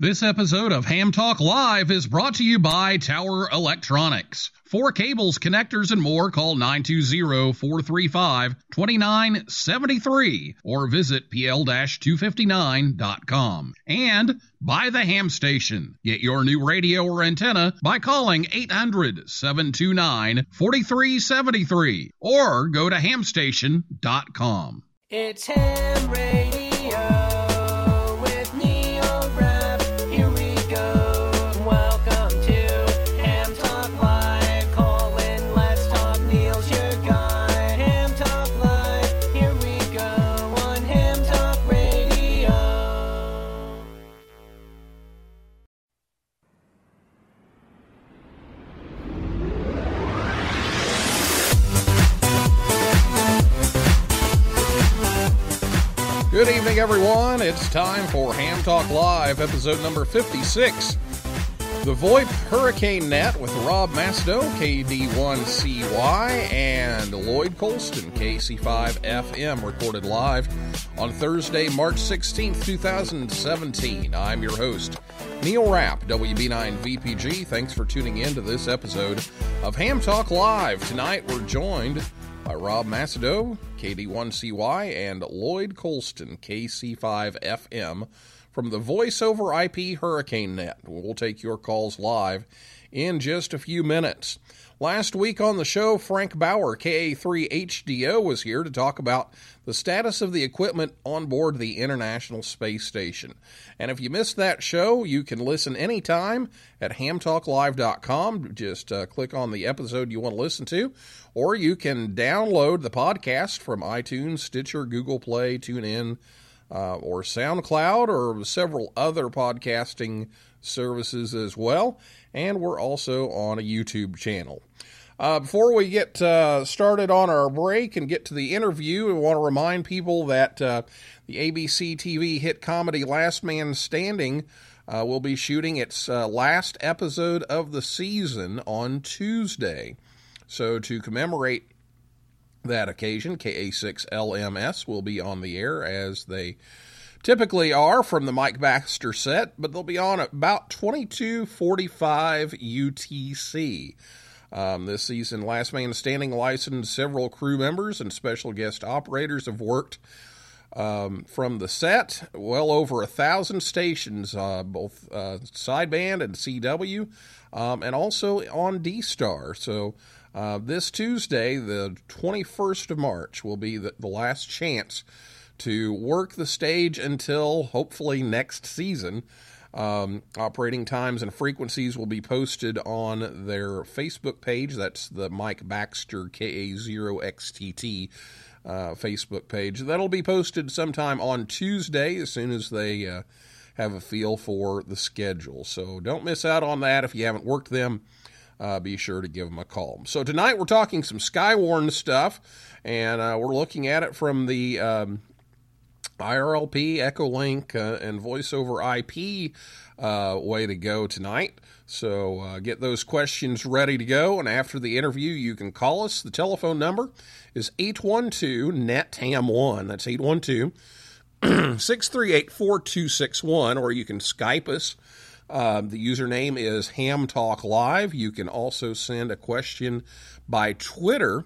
This episode of Ham Talk Live is brought to you by Tower Electronics. For cables, connectors, and more, call 920-435-2973 or visit pl-259.com. And by the Ham Station. Get your new radio or antenna by calling 800-729-4373 or go to hamstation.com. It's Ham Radio. Good evening, everyone. It's time for Ham Talk Live, episode number 56. The VoIP Hurricane Net with Rob Macedo, KD1CY, and Lloyd Colston, KC5FM, recorded live on Thursday, March 16th, 2017. I'm your host, Neil Rapp, WB9VPG. Thanks for tuning in to this episode of Ham Talk Live. Tonight, we're joined by Rob Macedo, KD1CY, and Lloyd Colston, KC5FM, from the VoiceOver IP Hurricane Net. We'll take your calls live in just a few minutes. Last week on the show, Frank Bauer, KA3HDO, was here to talk about the status of the equipment on board the International Space Station. And if you missed that show, you can listen anytime at hamtalklive.com. Just click on the episode you want to listen to, or you can download the podcast from iTunes, Stitcher, Google Play, TuneIn, or SoundCloud, or several other podcasting services as well. And we're also on a YouTube channel. Before we get started on our break and get to the interview, I want to remind people that the ABC TV hit comedy Last Man Standing will be shooting its last episode of the season on Tuesday. So to commemorate that occasion, KA6LMS will be on the air as they typically are from the Mike Baxter set, but they'll be on at about 22:45 UTC. This season, Last Man Standing licensed several crew members and special guest operators have worked from the set. Well over 1,000 stations, both sideband and CW, and also on D-Star. So this Tuesday, the 21st of March, will be the last chance to work the stage until hopefully next season. Operating times and frequencies will be posted on their Facebook page. That's the Mike Baxter KA0XTT Facebook page. That'll be posted sometime on Tuesday as soon as they have a feel for the schedule. So don't miss out on that. If you haven't worked them, be sure to give them a call. So tonight we're talking some Skywarn stuff, and we're looking at it from the IRLP, Echolink, and VoiceOver IP way to go tonight. So get those questions ready to go, and after the interview, you can call us. The telephone number is 812-NET-HAM1. That's 812-638-4261, or you can Skype us. The username is Ham Talk Live. You can also send a question by Twitter,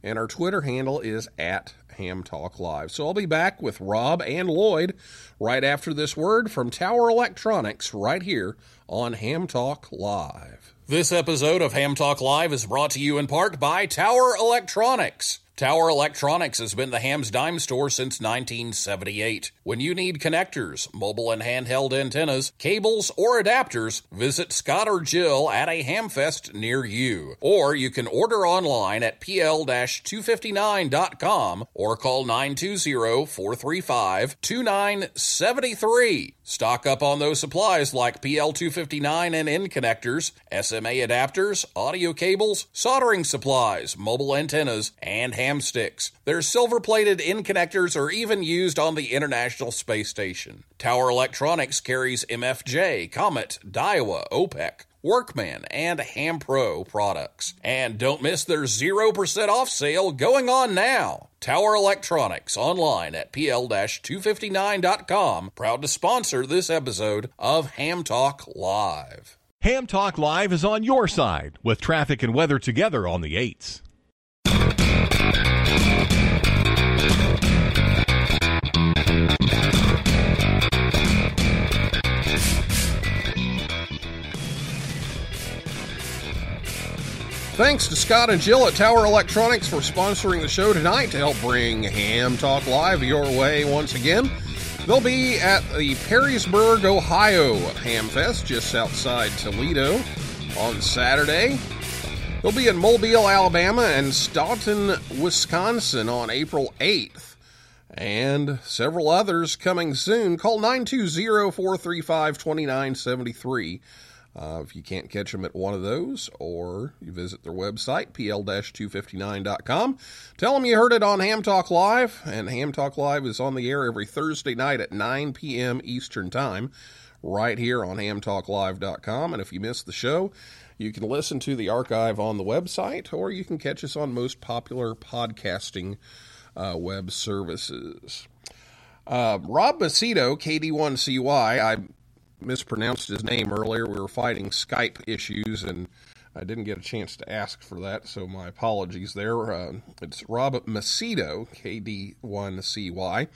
and our Twitter handle is at Ham Talk Live. So I'll be back with Rob and Lloyd right after this word from Tower Electronics right here on Ham Talk Live. This episode of Ham Talk Live is brought to you in part by Tower Electronics. Tower Electronics has been the Ham's Dime store since 1978. When you need connectors, mobile and handheld antennas, cables, or adapters, visit Scott or Jill at a Hamfest near you. Or you can order online at pl-259.com or call 920-435-2973. Stock up on those supplies like PL-259 and end connectors, SMA adapters, audio cables, soldering supplies, mobile antennas, and ham sticks. Their silver-plated end connectors are even used on the International Space Station. Tower Electronics carries MFJ, Comet, Daiwa, OPEC, Workman, and Ham Pro products. And don't miss their 0% off sale going on now. Tower Electronics, online at pl-259.com. Proud to sponsor this episode of Ham Talk Live. Ham Talk Live is on your side, with traffic and weather together on the 8s. Thanks to Scott and Jill at Tower Electronics for sponsoring the show tonight to help bring Ham Talk Live your way once again. They'll be at the Perrysburg, Ohio Hamfest just outside Toledo on Saturday. They'll be in Mobile, Alabama and Staunton, Wisconsin on April 8th. And several others coming soon. Call 920-435-2973. If you can't catch them at one of those, or you visit their website, pl-259.com, tell them you heard it on Ham Talk Live, and Ham Talk Live is on the air every Thursday night at 9 p.m. Eastern Time, right here on hamtalklive.com, and if you missed the show, you can listen to the archive on the website, or you can catch us on most popular podcasting web services. Rob Macedo, KD1CY, I mispronounced his name earlier. We were fighting Skype issues, and I didn't get a chance to ask for that, so my apologies there. It's Rob Macedo, KD1CY.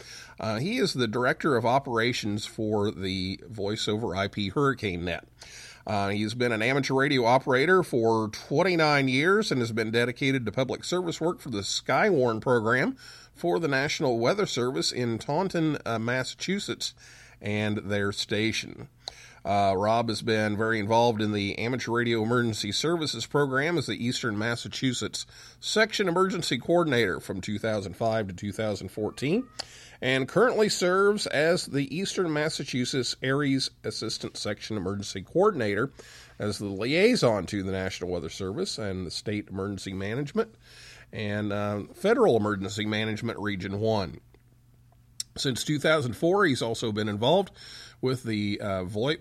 He is the Director of Operations for the VoiceOver IP Hurricane Net. He's been an amateur radio operator for 29 years and has been dedicated to public service work for the Skywarn program for the National Weather Service in Taunton, Massachusetts, and their station. Rob has been very involved in the Amateur Radio Emergency Services Program as the Eastern Massachusetts Section Emergency Coordinator from 2005 to 2014, and currently serves as the Eastern Massachusetts Aries Assistant Section Emergency Coordinator as the liaison to the National Weather Service and the State Emergency Management and Federal Emergency Management Region 1. Since 2004, he's also been involved with the VoIP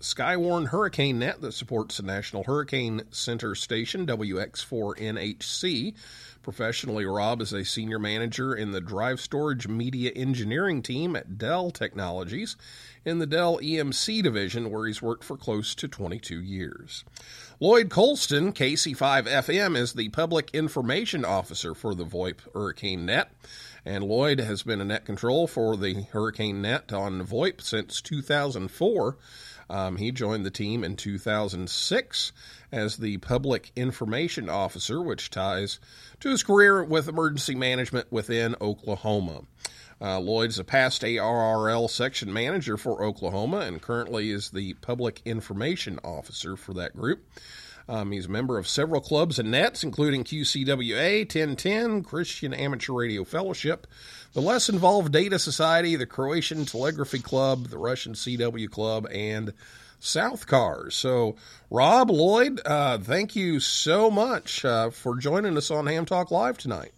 Skywarn Hurricane Net that supports the National Hurricane Center station, WX4NHC. Professionally, Rob is a senior manager in the Drive Storage Media Engineering team at Dell Technologies in the Dell EMC division, where he's worked for close to 22 years. Lloyd Colston, KC5FM, is the Public Information Officer for the VoIP Hurricane Net. And Lloyd has been a net control for the Hurricane Net on VoIP since 2004. He joined the team in 2006 as the Public Information Officer, which ties to his career with emergency management within Oklahoma. Lloyd's a past ARRL section manager for Oklahoma and currently is the Public Information Officer for that group. He's a member of several clubs and nets, including QCWA, 1010, Christian Amateur Radio Fellowship, the Less Involved Data Society, the Croatian Telegraphy Club, the Russian CW Club, and South Cars. So, Rob, Lloyd, thank you so much for joining us on Ham Talk Live tonight.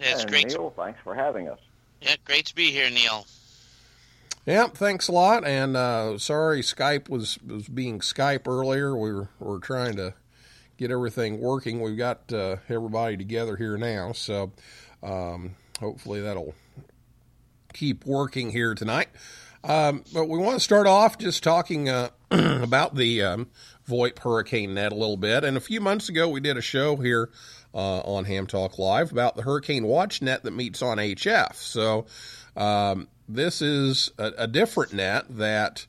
Yeah, it's great. Neil, thanks for having us. Yeah, great to be here, Neil. Yeah, thanks a lot, and sorry Skype was being Skype earlier. We were trying to get everything working. We've got everybody together here now, so hopefully that'll keep working here tonight. But we want to start off just talking about the VoIP Hurricane Net a little bit, and a few months ago we did a show here on Ham Talk Live about the Hurricane Watch Net that meets on HF, so... this is a different net that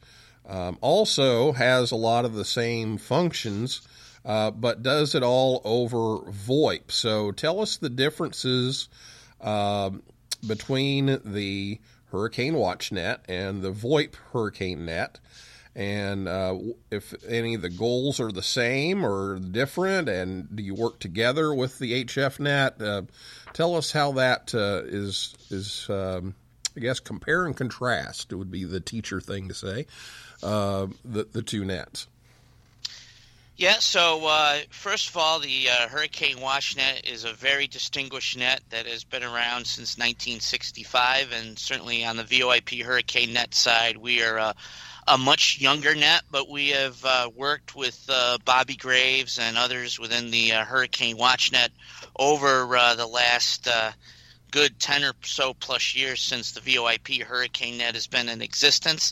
also has a lot of the same functions but does it all over VoIP. So tell us the differences between the Hurricane Watch Net and the VoIP Hurricane Net, and if any of the goals are the same or different, and do you work together with the HF Net? Tell us how that I guess compare and contrast would be the teacher thing to say, the two nets. Yeah, so first of all, the Hurricane Watch Net is a very distinguished net that has been around since 1965, and certainly on the VoIP Hurricane Net side, we are a much younger net, but we have worked with Bobby Graves and others within the Hurricane Watch Net over the last good 10 or so plus years since the VoIP Hurricane Net has been in existence.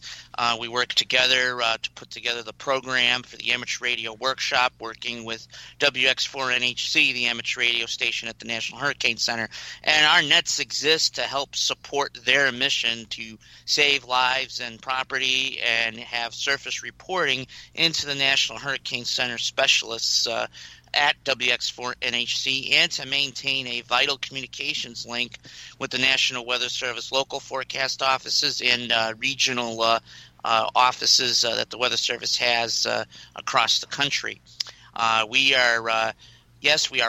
We work together to put together the program for the Amateur Radio Workshop, working with WX4NHC, the Amateur Radio Station at the National Hurricane Center. And our nets exist to help support their mission to save lives and property and have surface reporting into the National Hurricane Center specialists at WX4NHC, and to maintain a vital communications link with the National Weather Service local forecast offices and regional offices that the Weather Service has across the country. We are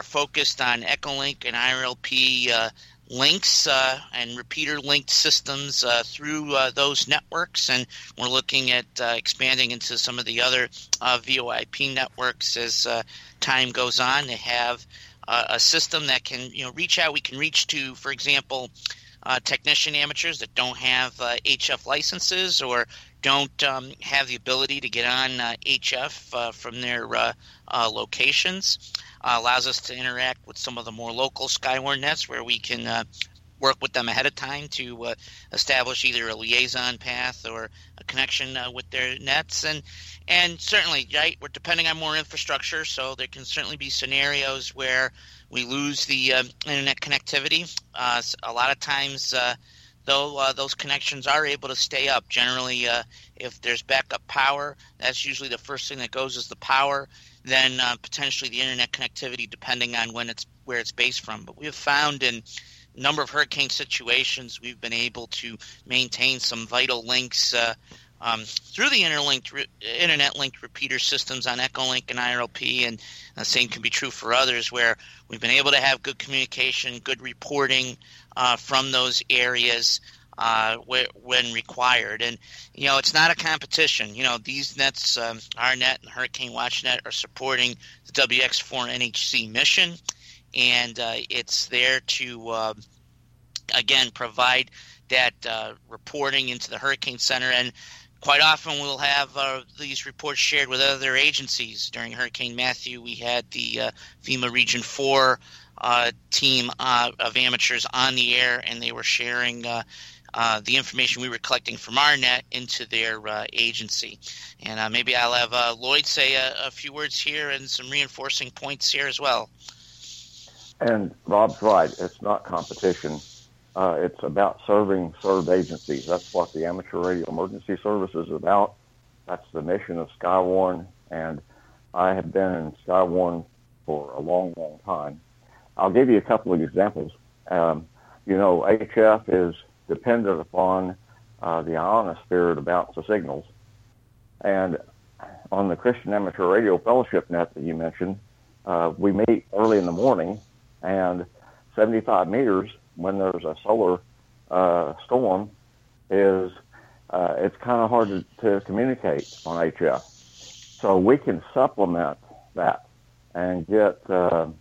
focused on Echolink and IRLP links and repeater-linked systems through those networks, and we're looking at expanding into some of the other VoIP networks as time goes on to have a system that can reach out. We can reach to, for example, technician amateurs that don't have HF licenses or don't have the ability to get on HF from their locations. Allows us to interact with some of the more local Skywarn nets, where we can work with them ahead of time to establish either a liaison path or a connection with their nets. And certainly, right, we're depending on more infrastructure, so there can certainly be scenarios where we lose the internet connectivity. A lot of times, though, those connections are able to stay up. Generally, if there's backup power, that's usually the first thing that goes is the power, then potentially the internet connectivity, depending on where it's based from. But we have found in a number of hurricane situations we've been able to maintain some vital links through the internet-linked repeater systems on Echolink and IRLP, and the same can be true for others, where we've been able to have good communication, good reporting from those areas when required. And, it's not a competition. These nets, our net and Hurricane Watch Net, are supporting the WX4NHC mission, and it's there to, again, provide that reporting into the Hurricane Center. And quite often we'll have these reports shared with other agencies. During Hurricane Matthew, we had the FEMA Region 4 team of amateurs on the air, and they were sharing the information we were collecting from our net into their agency. And maybe I'll have Lloyd say a few words here and some reinforcing points here as well. And Rob's right. It's not competition. It's about serving served agencies. That's what the Amateur Radio Emergency Service is about. That's the mission of Skywarn, and I have been in Skywarn for a long, long time. I'll give you a couple of examples. HF is dependent upon the ionosphere to bounce the signals. And on the Christian Amateur Radio Fellowship net that you mentioned, we meet early in the morning, and 75 meters when there's a solar storm, is it's kind of hard to communicate on HF. So we can supplement that and get the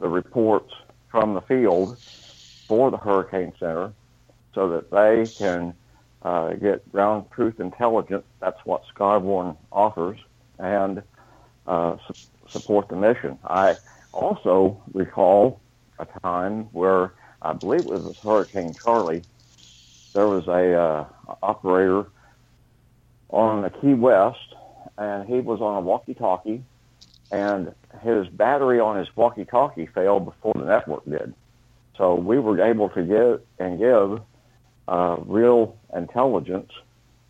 reports from the field for the Hurricane Center so that they can get ground truth intelligence. That's what Skywarn offers, and support the mission. I also recall a time where I believe it was Hurricane Charlie. There was a operator on the Key West, and he was on a walkie-talkie, and his battery on his walkie-talkie failed before the network did. So we were able to give real intelligence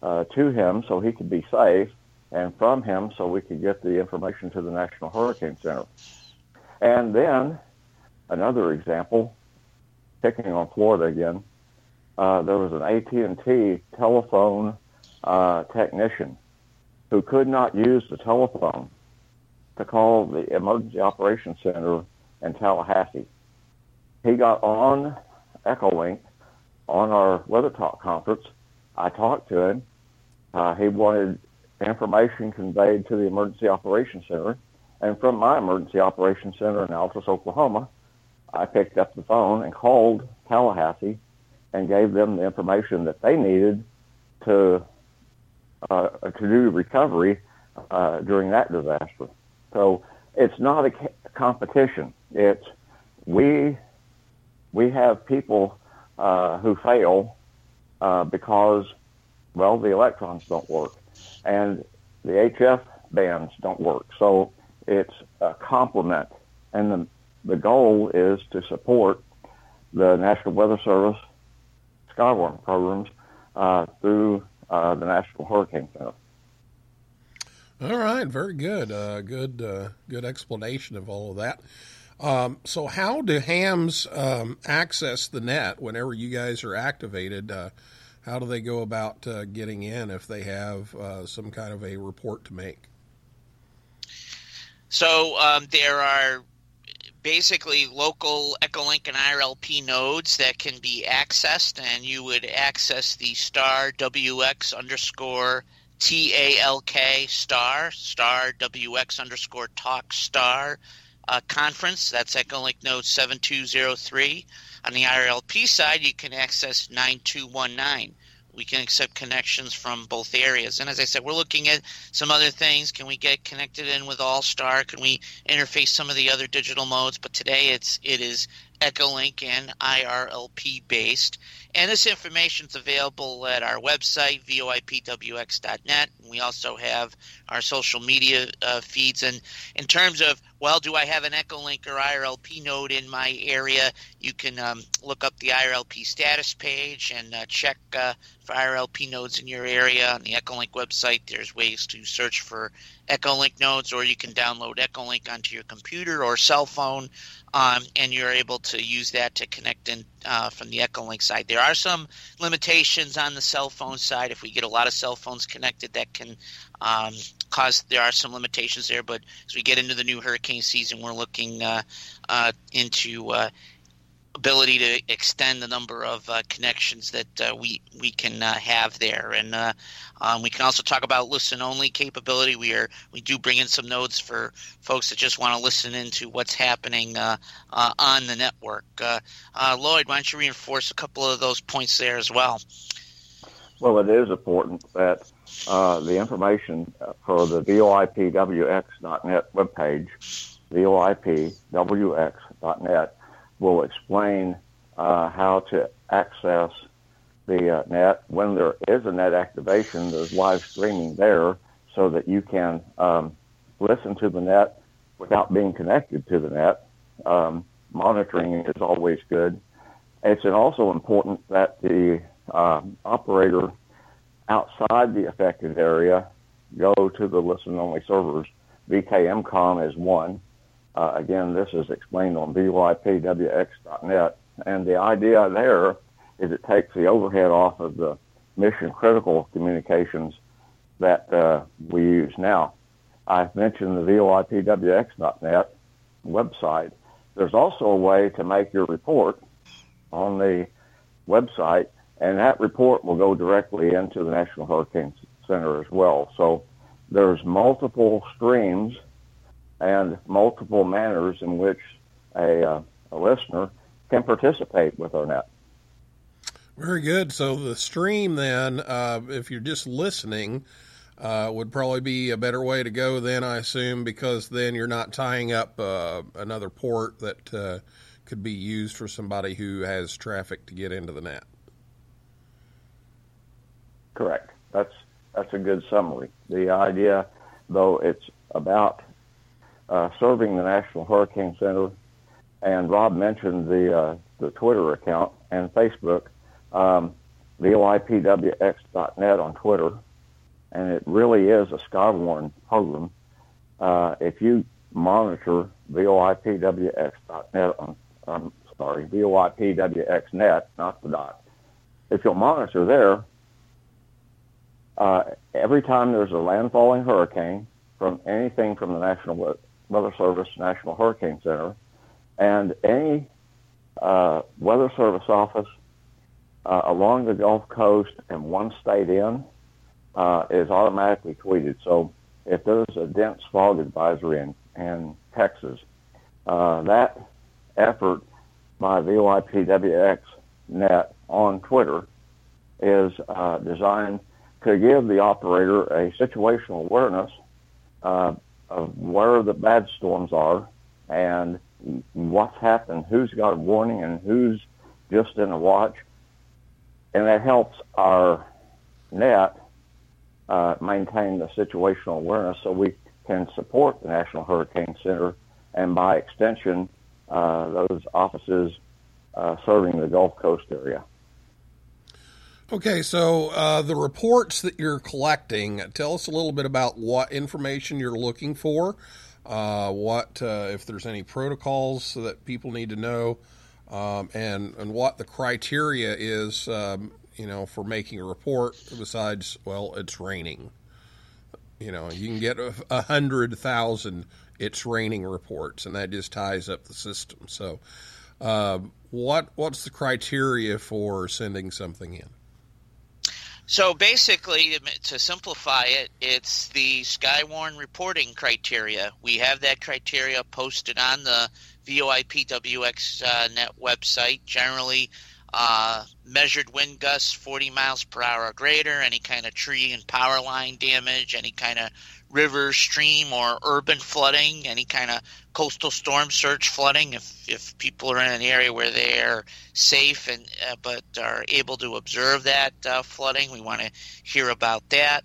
to him so he could be safe, and from him so we could get the information to the National Hurricane Center. And then, another example, picking on Florida again, there was an AT&T telephone technician who could not use the telephone to call the Emergency Operations Center in Tallahassee. He got on Echolink on our Weather Talk conference. I talked to him. He wanted information conveyed to the Emergency Operations Center. And from my Emergency Operations Center in Altus, Oklahoma, I picked up the phone and called Tallahassee and gave them the information that they needed to do recovery during that disaster. So it's not a competition. It's we have people who fail because, well, the electrons don't work and the HF bands don't work. So it's a complement, and the goal is to support the National Weather Service Skywarn programs through the National Hurricane Center. All right, very good. Good explanation of all of that. So how do hams access the net whenever you guys are activated? How do they go about getting in if they have some kind of a report to make? So there are basically local Echolink and IRLP nodes that can be accessed, and you would access the *WX_TALK**WX_TALK* conference. That's Echolink node 7203. On the IRLP side, you can access 9219. We can accept connections from both areas. And as I said, we're looking at some other things. Can we get connected in with All-Star? Can we interface some of the other digital modes? But today it is Echolink and IRLP based. And this information is available at our website, VoIPWX.net. We also have our social media feeds. And in terms of, well, do I have an Echolink or IRLP node in my area, you can look up the IRLP status page and check for IRLP nodes in your area. On the Echolink website, there's ways to search for Echolink nodes, or you can download Echolink onto your computer or cell phone, and you're able to use that to connect in from the Echolink side. There are some limitations on the cell phone side. If we get a lot of cell phones connected, that can cause – there are some limitations there. But as we get into the new hurricane season, we're looking into ability to extend the number of connections that we can have there. And we can also talk about listen-only capability. We do bring in some nodes for folks that just want to listen into what's happening on the network. Lloyd, why don't you reinforce a couple of those points there as well? Well, it is important that the information for the VoIPWX.net webpage, VoIPWX.net, will explain how to access the net. When there is a net activation, there's live streaming there so that you can listen to the net without being connected to the net. Monitoring is always good. It's also important that the operator outside the affected area go to the listen-only servers. VKMCOM is one. Again, this is explained on VYPWX.net, and the idea there is it takes the overhead off of the mission-critical communications that we use now. I've mentioned the VYPWX.net website. There's also a way to make your report on the website, and that report will go directly into the National Hurricane Center as well. So there's multiple streams and multiple manners in which a listener can participate with our net. Very good. So the stream then, if you're just listening, would probably be a better way to go then, I assume, because then you're not tying up another port that could be used for somebody who has traffic to get into the net. Correct. That's a good summary. The idea, though, it's about serving the National Hurricane Center, and Rob mentioned the Twitter account and Facebook, VoIPWX.net on Twitter, and it really is a Skywarn program. If you monitor VoIPWX.net, I'm sorry, VoIPWX.net, not the dot. If you'll monitor there, every time there's a landfalling hurricane from anything from the National Weather Service, National Hurricane Center, and any Weather Service office along the Gulf Coast and one state in is automatically tweeted. So if there's a dense fog advisory in Texas, that effort by VoIPWX.net on Twitter is designed to give the operator a situational awareness of where the bad storms are and what's happened, who's got a warning, and who's just in a watch. And that helps our net maintain the situational awareness so we can support the National Hurricane Center and, by extension, those offices serving the Gulf Coast area. Okay, so the reports that you're collecting, tell us a little bit about what information you're looking for, if there's any protocols that people need to know, and what the criteria is, for making a report besides, well, it's raining. You know, you can get 100,000 it's raining reports, and that just ties up the system. So what's the criteria for sending something in? So basically, to simplify it, it's the Skywarn reporting criteria. We have that criteria posted on the VoIPWX.net website. Generally, measured wind gusts 40 miles per hour or greater, any kind of tree and power line damage, any kind of river, stream, or urban flooding, any kind of coastal storm surge flooding, if people are in an area where they're safe and but are able to observe that flooding, we want to hear about that.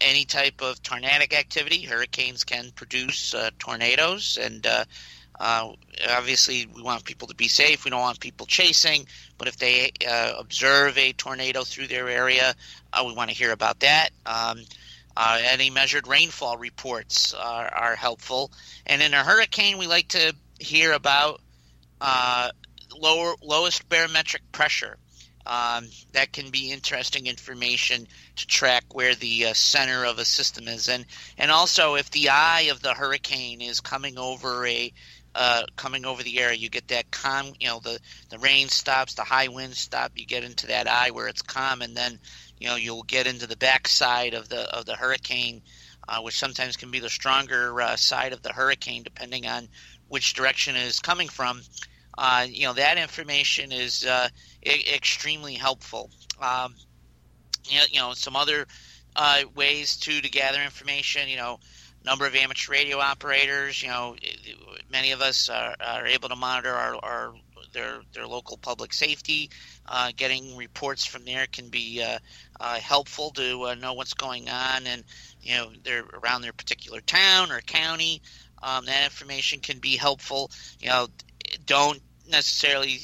Any type of tornadic activity, hurricanes can produce tornadoes, and obviously we want people to be safe. We don't want people chasing, but if they observe a tornado through their area, we want to hear about that. Any measured rainfall reports are helpful. And in a hurricane, we like to hear about lowest barometric pressure. That can be interesting information to track where the center of a system is. And also, if the eye of the hurricane is coming over the area, you get that calm, the rain stops, the high winds stop, you get into that eye where it's calm, and then you'll get into the backside of the hurricane, which sometimes can be the stronger side of the hurricane, depending on which direction it is coming from. That information is extremely helpful. Some other ways to gather information. Number of amateur radio operators. Many of us are able to monitor our their local public safety. Getting reports from there can be helpful to know what's going on, and they're around their particular town or county. That information can be helpful. Don't necessarily.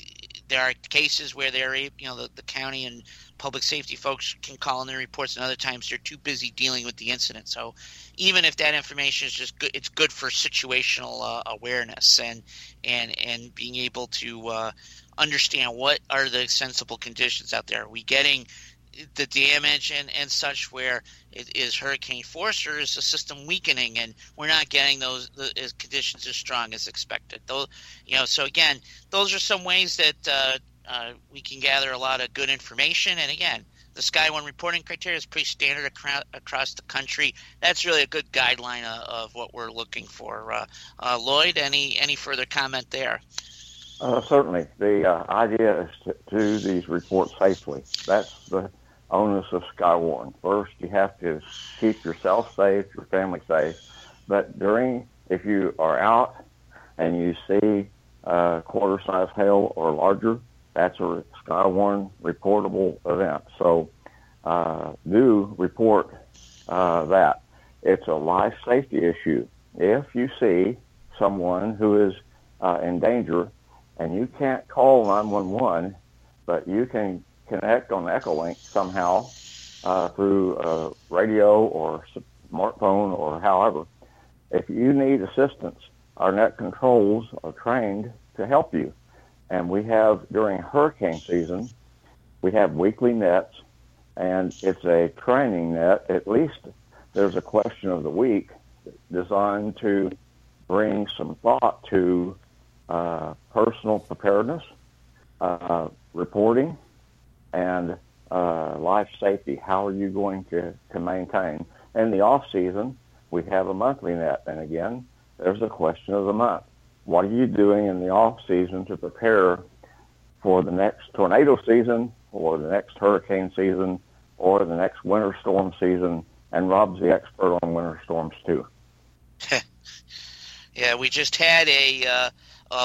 There are cases where they're the county and public safety folks can call in their reports, and other times they're too busy dealing with the incident. So even if that information is just good, it's good for situational awareness and being able to understand what are the sensible conditions out there. Are we getting the damage and such where it is hurricane force, or is the system weakening and we're not getting those conditions as strong as expected? Though, so again, those are some ways that we can gather a lot of good information. And again, the Skywarn reporting criteria is pretty standard across the country. That's really a good guideline of what we're looking for. Lloyd, any further comment there? Certainly. The idea is to do these reports safely. That's the onus of Skywarn. First, you have to keep yourself safe, your family safe. But if you are out and you see quarter-size hail or larger, that's a Skywarn reportable event. So do report that. It's a life safety issue. If you see someone who is in danger and you can't call 911, but you can connect on Echolink somehow through radio or smartphone or however. If you need assistance, our net controls are trained to help you. And we have, during hurricane season, we have weekly nets, and it's a training net. At least there's a question of the week designed to bring some thought to personal preparedness, reporting, and life safety. How are you going to maintain? In the off-season, we have a monthly net, and again, there's a question of the month. What are you doing in the off-season to prepare for the next tornado season or the next hurricane season or the next winter storm season? And Rob's the expert on winter storms, too. Yeah, we just had a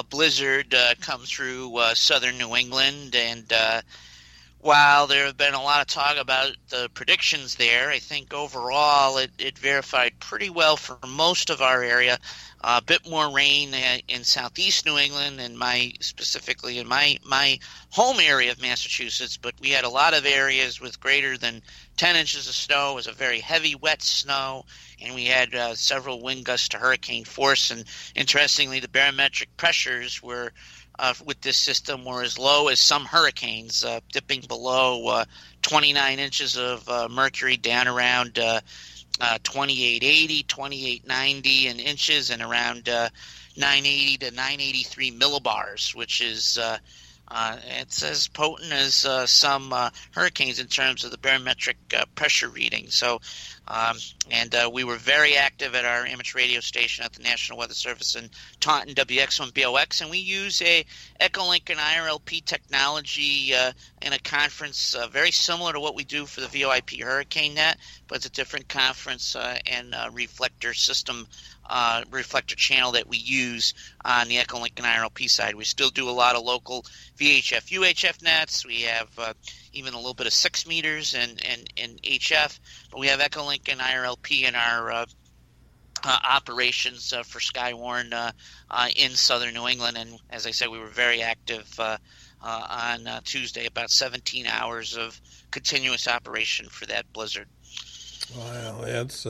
blizzard come through southern New England, and while there have been a lot of talk about the predictions there, I think overall it verified pretty well for most of our area. A bit more rain in southeast New England and specifically in my home area of Massachusetts, but we had a lot of areas with greater than 10 inches of snow. It was a very heavy, wet snow, and we had several wind gusts to hurricane force. And interestingly, the barometric pressures were with this system were as low as some hurricanes, dipping below 29 inches of mercury, down around 2880, 2890 in inches, and around 980 to 983 millibars, which is it's as potent as some hurricanes in terms of the barometric pressure reading. So, we were very active at our amateur radio station at the National Weather Service in Taunton, WX4NHC, and we use a Echolink and IRLP technology in a conference very similar to what we do for the VoIP Hurricane Net, but it's a different conference and reflector system. Reflector channel that we use on the Echolink and IRLP side. We still do a lot of local VHF, UHF nets. We have even a little bit of 6 meters and HF, but we have Echolink and IRLP in our operations for Skywarn in southern New England. And as I said, we were very active on Tuesday, about 17 hours of continuous operation for that blizzard. Wow, that's...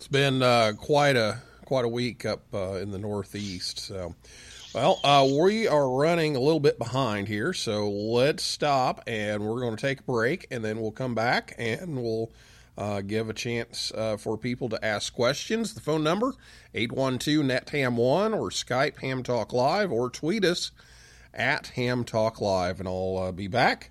It's been quite a week up in the Northeast. So, well, we are running a little bit behind here, so let's stop, and we're going to take a break, and then we'll come back, and we'll give a chance for people to ask questions. The phone number, 812-NET-HAM1, or Skype Ham Talk Live, or tweet us at Ham Talk Live, and I'll be back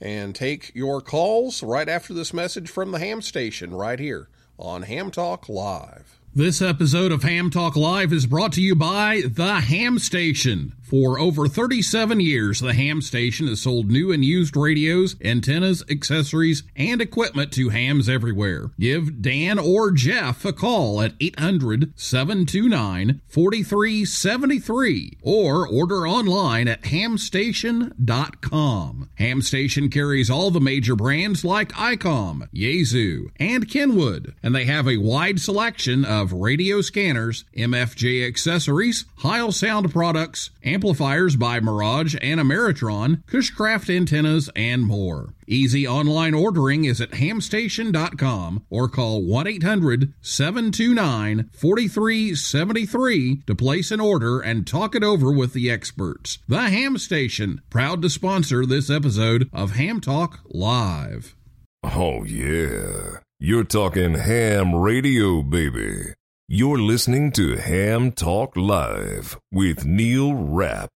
and take your calls right after this message from the Ham Station right here on Ham Talk Live. This episode of Ham Talk Live is brought to you by The Ham Station. For over 37 years, The Ham Station has sold new and used radios, antennas, accessories, and equipment to hams everywhere. Give Dan or Jeff a call at 800-729-4373 or order online at hamstation.com. Ham Station carries all the major brands like ICOM, Yazoo, and Kenwood, and they have a wide selection of radio scanners, MFJ accessories, Heil Sound products, amplifiers by Mirage and Ameritron, Cushcraft antennas, and more. Easy online ordering is at hamstation.com or call 1-800-729-4373 to place an order and talk it over with the experts. The Ham Station, proud to sponsor this episode of Ham Talk Live. Oh, yeah. You're talking ham radio, baby. You're listening to Ham Talk Live with Neil Rapp.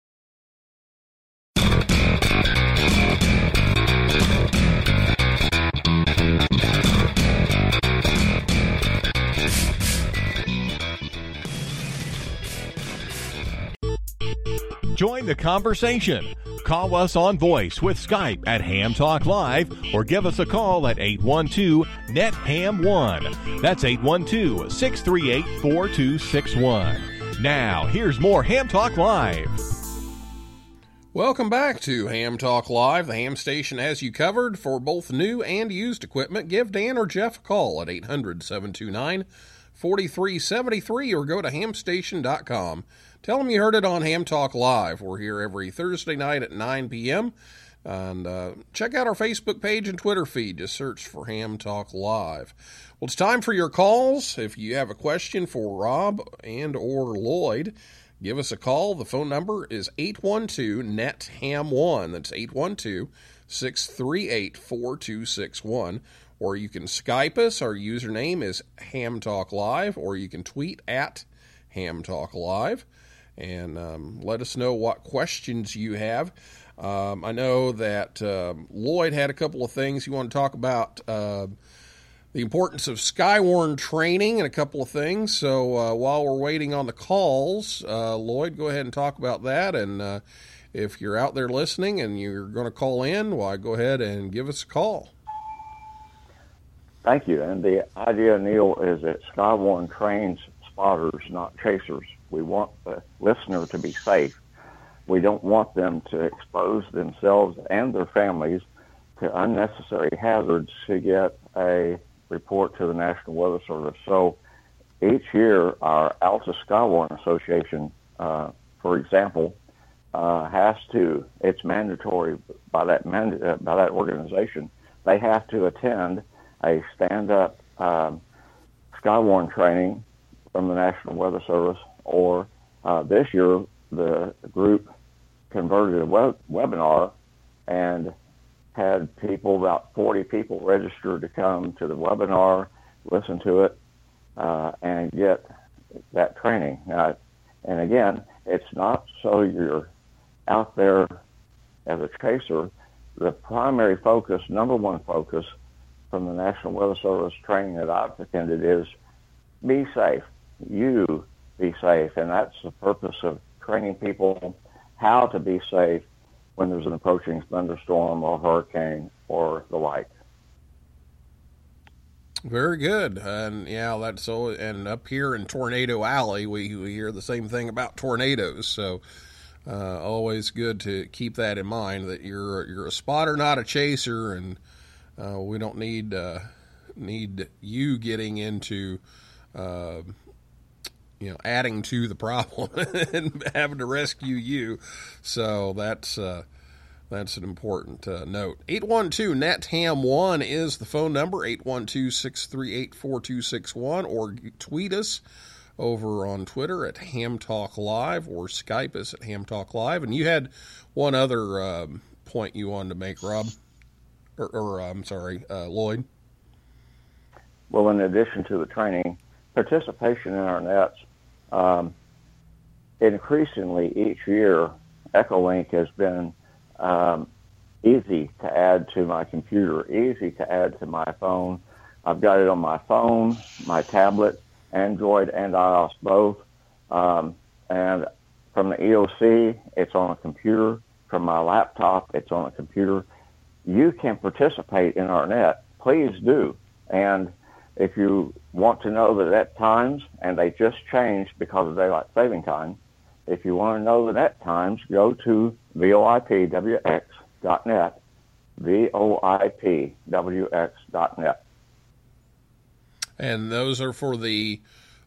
Join the conversation. Call us on voice with Skype at Ham Talk Live or give us a call at 812-NET-HAM1. That's 812-638-4261. Now, here's more Ham Talk Live. Welcome back to Ham Talk Live. The Ham Station has you covered for both new and used equipment. Give Dan or Jeff a call at 800-729-4373 or go to hamstation.com. Tell them you heard it on Ham Talk Live. We're here every Thursday night at 9 p.m. And check out our Facebook page and Twitter feed. Just search for Ham Talk Live. Well, it's time for your calls. If you have a question for Rob and or Lloyd, give us a call. The phone number is 812-NET-HAM1. That's 812-638-4261. Or you can Skype us. Our username is Ham Talk Live. Or you can tweet at Ham Talk Live. And let us know what questions you have. I know that Lloyd had a couple of things. You want to talk about the importance of Skywarn training and a couple of things. So while we're waiting on the calls, Lloyd, go ahead and talk about that. And if you're out there listening and you're going to call in, why, go ahead and give us a call. Thank you. And the idea, Neil, is that Skywarn trains spotters, not chasers. We want the listener to be safe. We don't want them to expose themselves and their families to unnecessary hazards to get a report to the National Weather Service. So each year, our ALTA Skywarn Association, for example, has to, it's mandatory by that organization, they have to attend a stand-up Skywarn training from the National Weather Service, or this year, the group converted a webinar and had people, about 40 people, registered to come to the webinar, listen to it, and get that training. And again, it's not so you're out there as a chaser. The primary focus, number one focus from the National Weather Service training that I've attended is be safe. You be safe. And that's the purpose of training people how to be safe when there's an approaching thunderstorm or hurricane or the like. Very good. And yeah, that's so. And up here in Tornado Alley, we hear the same thing about tornadoes. So always good to keep that in mind, that you're a spotter, not a chaser, and we don't need you getting into adding to the problem and having to rescue you. So that's an important note. 812-NET-HAM1 is the phone number, 812-638-4261, or tweet us over on Twitter at Ham Talk Live, or Skype us at Ham Talk Live. And you had one other point you wanted to make, Rob, or Lloyd. Well, in addition to the training, participation in our nets, increasingly each year, Echolink has been easy to add to my computer, easy to add to my phone. I've got it on my phone, my tablet, Android, and iOS both. And from the EOC, it's on a computer. From my laptop, it's on a computer. You can participate in our net. Please do. And if you want to know the net times, and they just changed because of daylight saving time, if you want to know the net times, go to VoIPWX.net, VoIPWX.net. And those are for the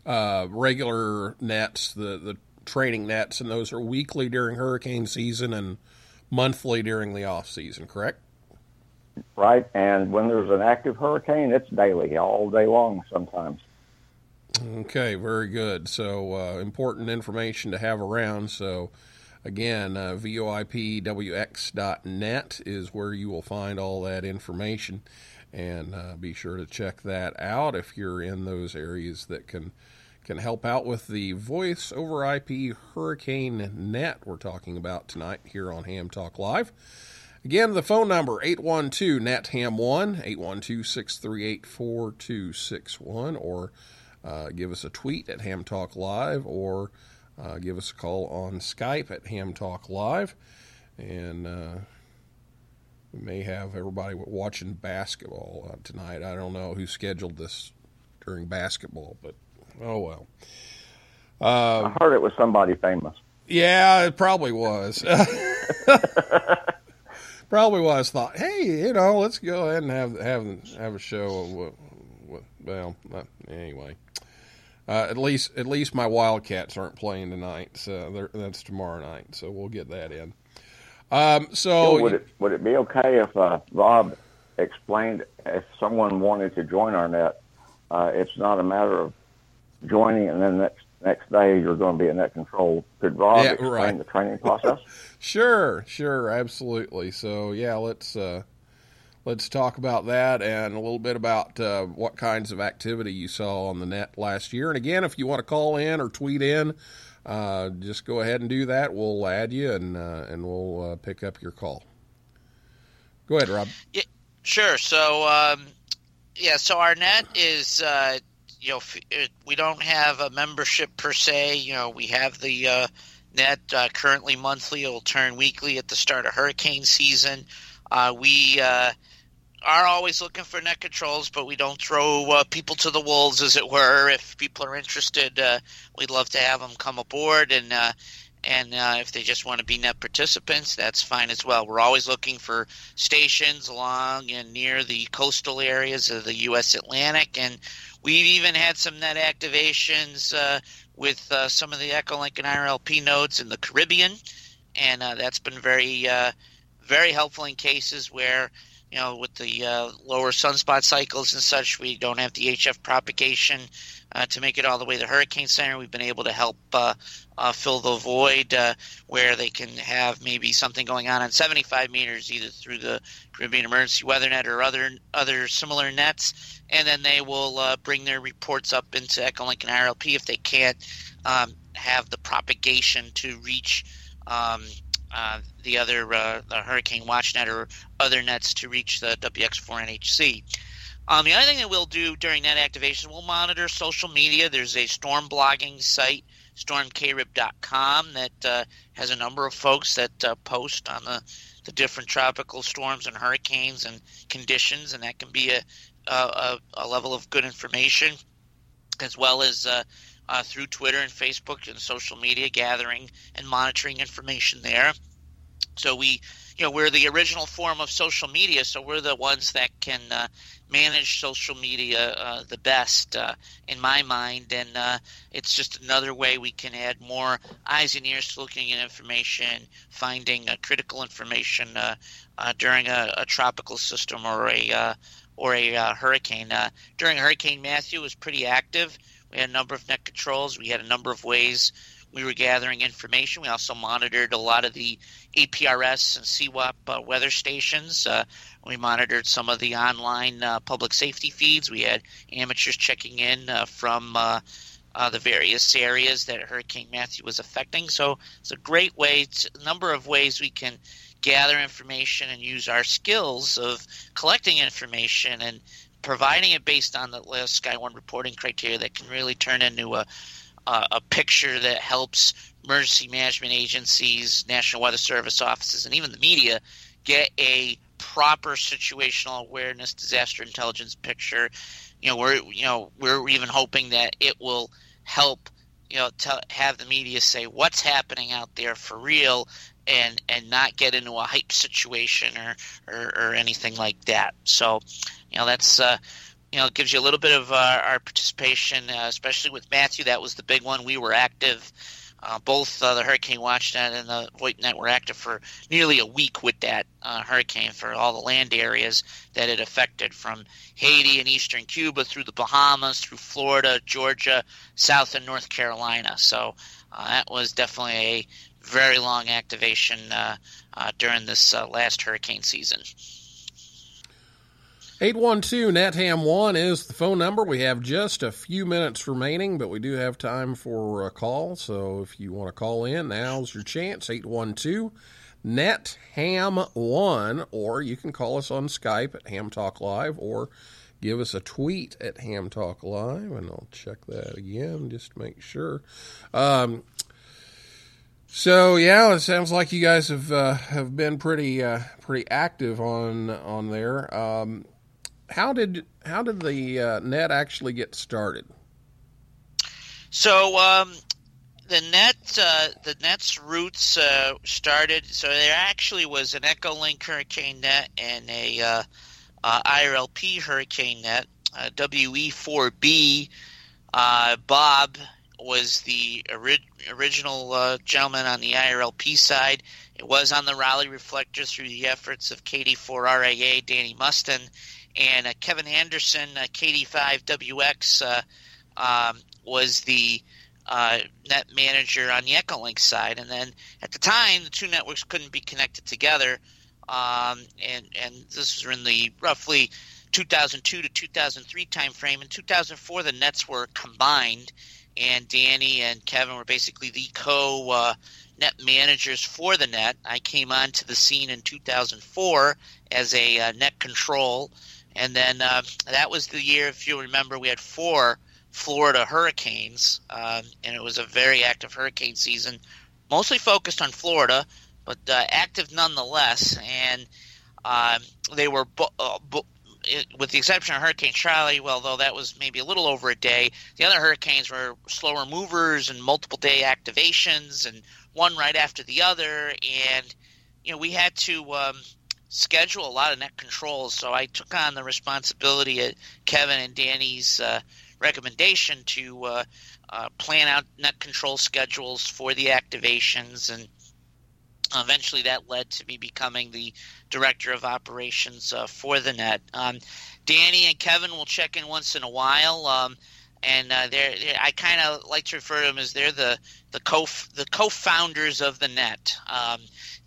regular nets, the training nets, and those are weekly during hurricane season and monthly during the off season, correct? Right, and when there's an active hurricane, it's daily, all day long sometimes. Okay, very good. So important information to have around. So again, voipwx.net is where you will find all that information, and be sure to check that out if you're in those areas that can help out with the Voice over IP Hurricane Net we're talking about tonight here on Ham Talk Live. Again, the phone number, 812-NET-HAM1, 812-638-4261, or give us a tweet at Ham Talk Live, or give us a call on Skype at Ham Talk Live. And we may have everybody watching basketball tonight. I don't know who scheduled this during basketball, but oh well. I heard it was somebody famous. Yeah, it probably was. Probably was thought, hey, let's go ahead and have a show. Anyway, at least my Wildcats aren't playing tonight. So that's tomorrow night. So we'll get that in. So would it be okay if Rob explained if someone wanted to join our net? It's not a matter of joining and then next day you're going to be in net control. Could Rob explain the training process? Sure, absolutely. So let's talk about that and a little bit about what kinds of activity you saw on the net last year. And again, if you want to call in or tweet in, just go ahead and do that. We'll add you and we'll pick up your call. Go ahead, Rob. Yeah, sure. So, so our net is, we don't have a membership per se. You know, we have the net currently monthly. It'll turn weekly at the start of hurricane season. We are always looking for net controls, but we don't throw people to the wolves, as it were. If people are interested, we'd love to have them come aboard, and if they just want to be net participants, that's fine as well. We're always looking for stations along and near the coastal areas of the U.S. Atlantic, and we've even had some net activations with some of the Echolink and IRLP nodes in the Caribbean, and that's been very very helpful in cases where, you know, with the lower sunspot cycles and such, we don't have the HF propagation to make it all the way to the Hurricane Center. We've been able to help fill the void where they can have maybe something going on 75 meters, either through the Caribbean Emergency Weather Net or other similar nets, and then they will bring their reports up into Echolink and IRLP if they can't have the propagation to reach the other the Hurricane Watch Net or other nets to reach the WX4NHC. The other thing that we'll do during that activation, we'll monitor social media. There's a storm blogging site, stormkrib.com, that has a number of folks that post on the different tropical storms and hurricanes and conditions, and that can be a level of good information, as well as through Twitter and Facebook and social media, gathering and monitoring information there. So we're the original form of social media, so we're the ones that can manage social media the best, in my mind, and it's just another way we can add more eyes and ears to looking at information, finding critical information during a tropical system or a hurricane. During Hurricane Matthew, it was pretty active. We had a number of net controls. We had a number of ways we were gathering information. We also monitored a lot of the APRS and CWAP weather stations. We monitored some of the online public safety feeds. We had amateurs checking in from the various areas that Hurricane Matthew was affecting. So it's a great way, a number of ways we can gather information and use our skills of collecting information and providing it based on the Skywarn reporting criteria that can really turn into a picture that helps emergency management agencies, National Weather Service offices, and even the media get a proper situational awareness, disaster intelligence picture. You know, we're even hoping that it will help, you know, have the media say what's happening out there for real, and not get into a hype situation or anything like that. So, you know, that's it gives you a little bit of our participation, especially with Matthew. That was the big one. We were active. Both the Hurricane Watch Net and the VoIP Net were active for nearly a week with that hurricane for all the land areas that it affected, from Haiti and eastern Cuba through the Bahamas, through Florida, Georgia, South and North Carolina. So that was definitely a very long activation during this last hurricane season. 812-NET-HAM-1 is the phone number. We have just a few minutes remaining, but we do have time for a call. So if you want to call in, now's your chance, 812-NET-HAM-1, or you can call us on Skype at Ham Talk Live, or give us a tweet at Ham Talk Live, and I'll check that again just to make sure. So yeah, it sounds like you guys have been pretty active on there. How did the net actually get started? So the net's roots started. So there actually was an Echolink Hurricane Net and a IRLP Hurricane Net. WE4B Bob was the original gentleman on the IRLP side. It was on the Raleigh Reflector through the efforts of KD4RAA, Danny Mustin, and Kevin Anderson, KD5WX, was the net manager on the Echolink side. And then at the time, the two networks couldn't be connected together, and this was in the roughly 2002 to 2003 time frame. In 2004, the nets were combined, and Danny and Kevin were basically the co-net managers for the net. I came onto the scene in 2004 as a net control, and then that was the year, if you remember, we had four Florida hurricanes, and it was a very active hurricane season, mostly focused on Florida, but active nonetheless. And they were with the exception of Hurricane Charlie, well, though that was maybe a little over a day, the other hurricanes were slower movers and multiple-day activations, and one right after the other. And you know, we had to schedule a lot of net controls, so I took on the responsibility at Kevin and Danny's recommendation to plan out net control schedules for the activations, and eventually that led to me becoming the director of operations for the net. Danny and Kevin will check in once in a while, and I kind of like to refer to them as they're the co-founders of the net.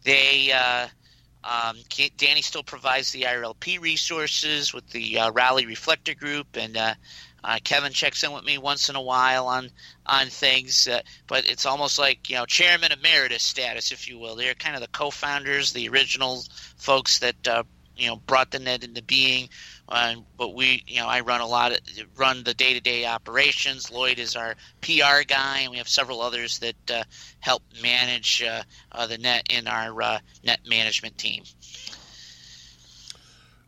Danny still provides the IRLP resources with the Raleigh Reflector Group, and Kevin checks in with me once in a while on things, but it's almost like, you know, chairman emeritus status, if you will. They're kind of the co-founders, the original folks that you know, brought the net into being. But we, you know, I run the day-to-day operations. Lloyd is our PR guy, and we have several others that help manage the net in our net management team.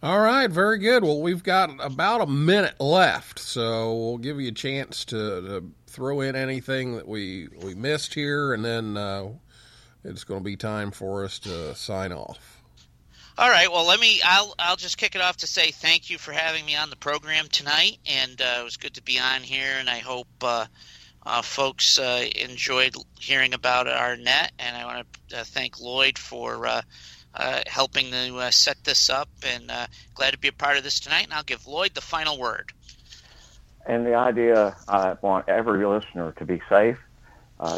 All right, very good. Well, we've got about a minute left, so we'll give you a chance to throw in anything that we missed here, and then it's going to be time for us to sign off. All right, well, I'll just kick it off to say thank you for having me on the program tonight, and it was good to be on here, and I hope folks enjoyed hearing about our net, and I want to thank Lloyd for helping to set this up, and glad to be a part of this tonight, and I'll give Lloyd the final word. And the idea, I want every listener to be safe.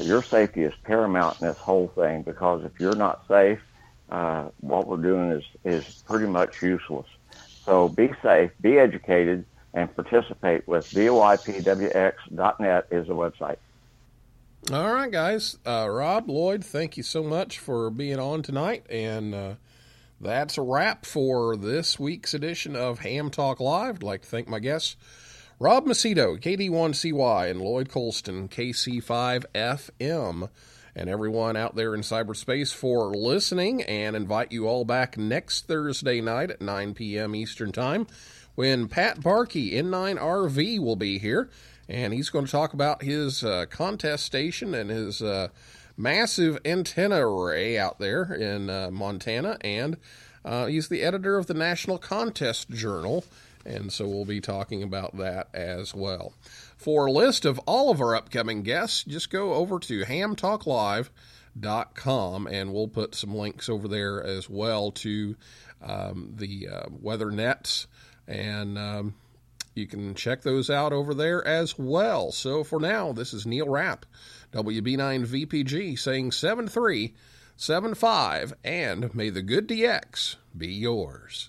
Your safety is paramount in this whole thing, because if you're not safe, what we're doing is pretty much useless. So be safe, be educated, and participate with VoIPWX.net is the website. All right, guys. Rob, Lloyd, thank you so much for being on tonight. And that's a wrap for this week's edition of Ham Talk Live. I'd like to thank my guests, Rob Macedo, KD1CY, and Lloyd Colston, KC5FM, and everyone out there in cyberspace for listening, and invite you all back next Thursday night at 9 p.m. Eastern Time when Pat Barkey, N9RV, will be here. And he's going to talk about his contest station and his massive antenna array out there in Montana. And he's the editor of the National Contest Journal. And so we'll be talking about that as well. For a list of all of our upcoming guests, just go over to hamtalklive.com, and we'll put some links over there as well to the weather nets, and you can check those out over there as well. So for now, this is Neil Rapp, WB9VPG, saying 7375, and may the good DX be yours.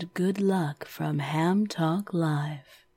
And good luck from Ham Talk Live.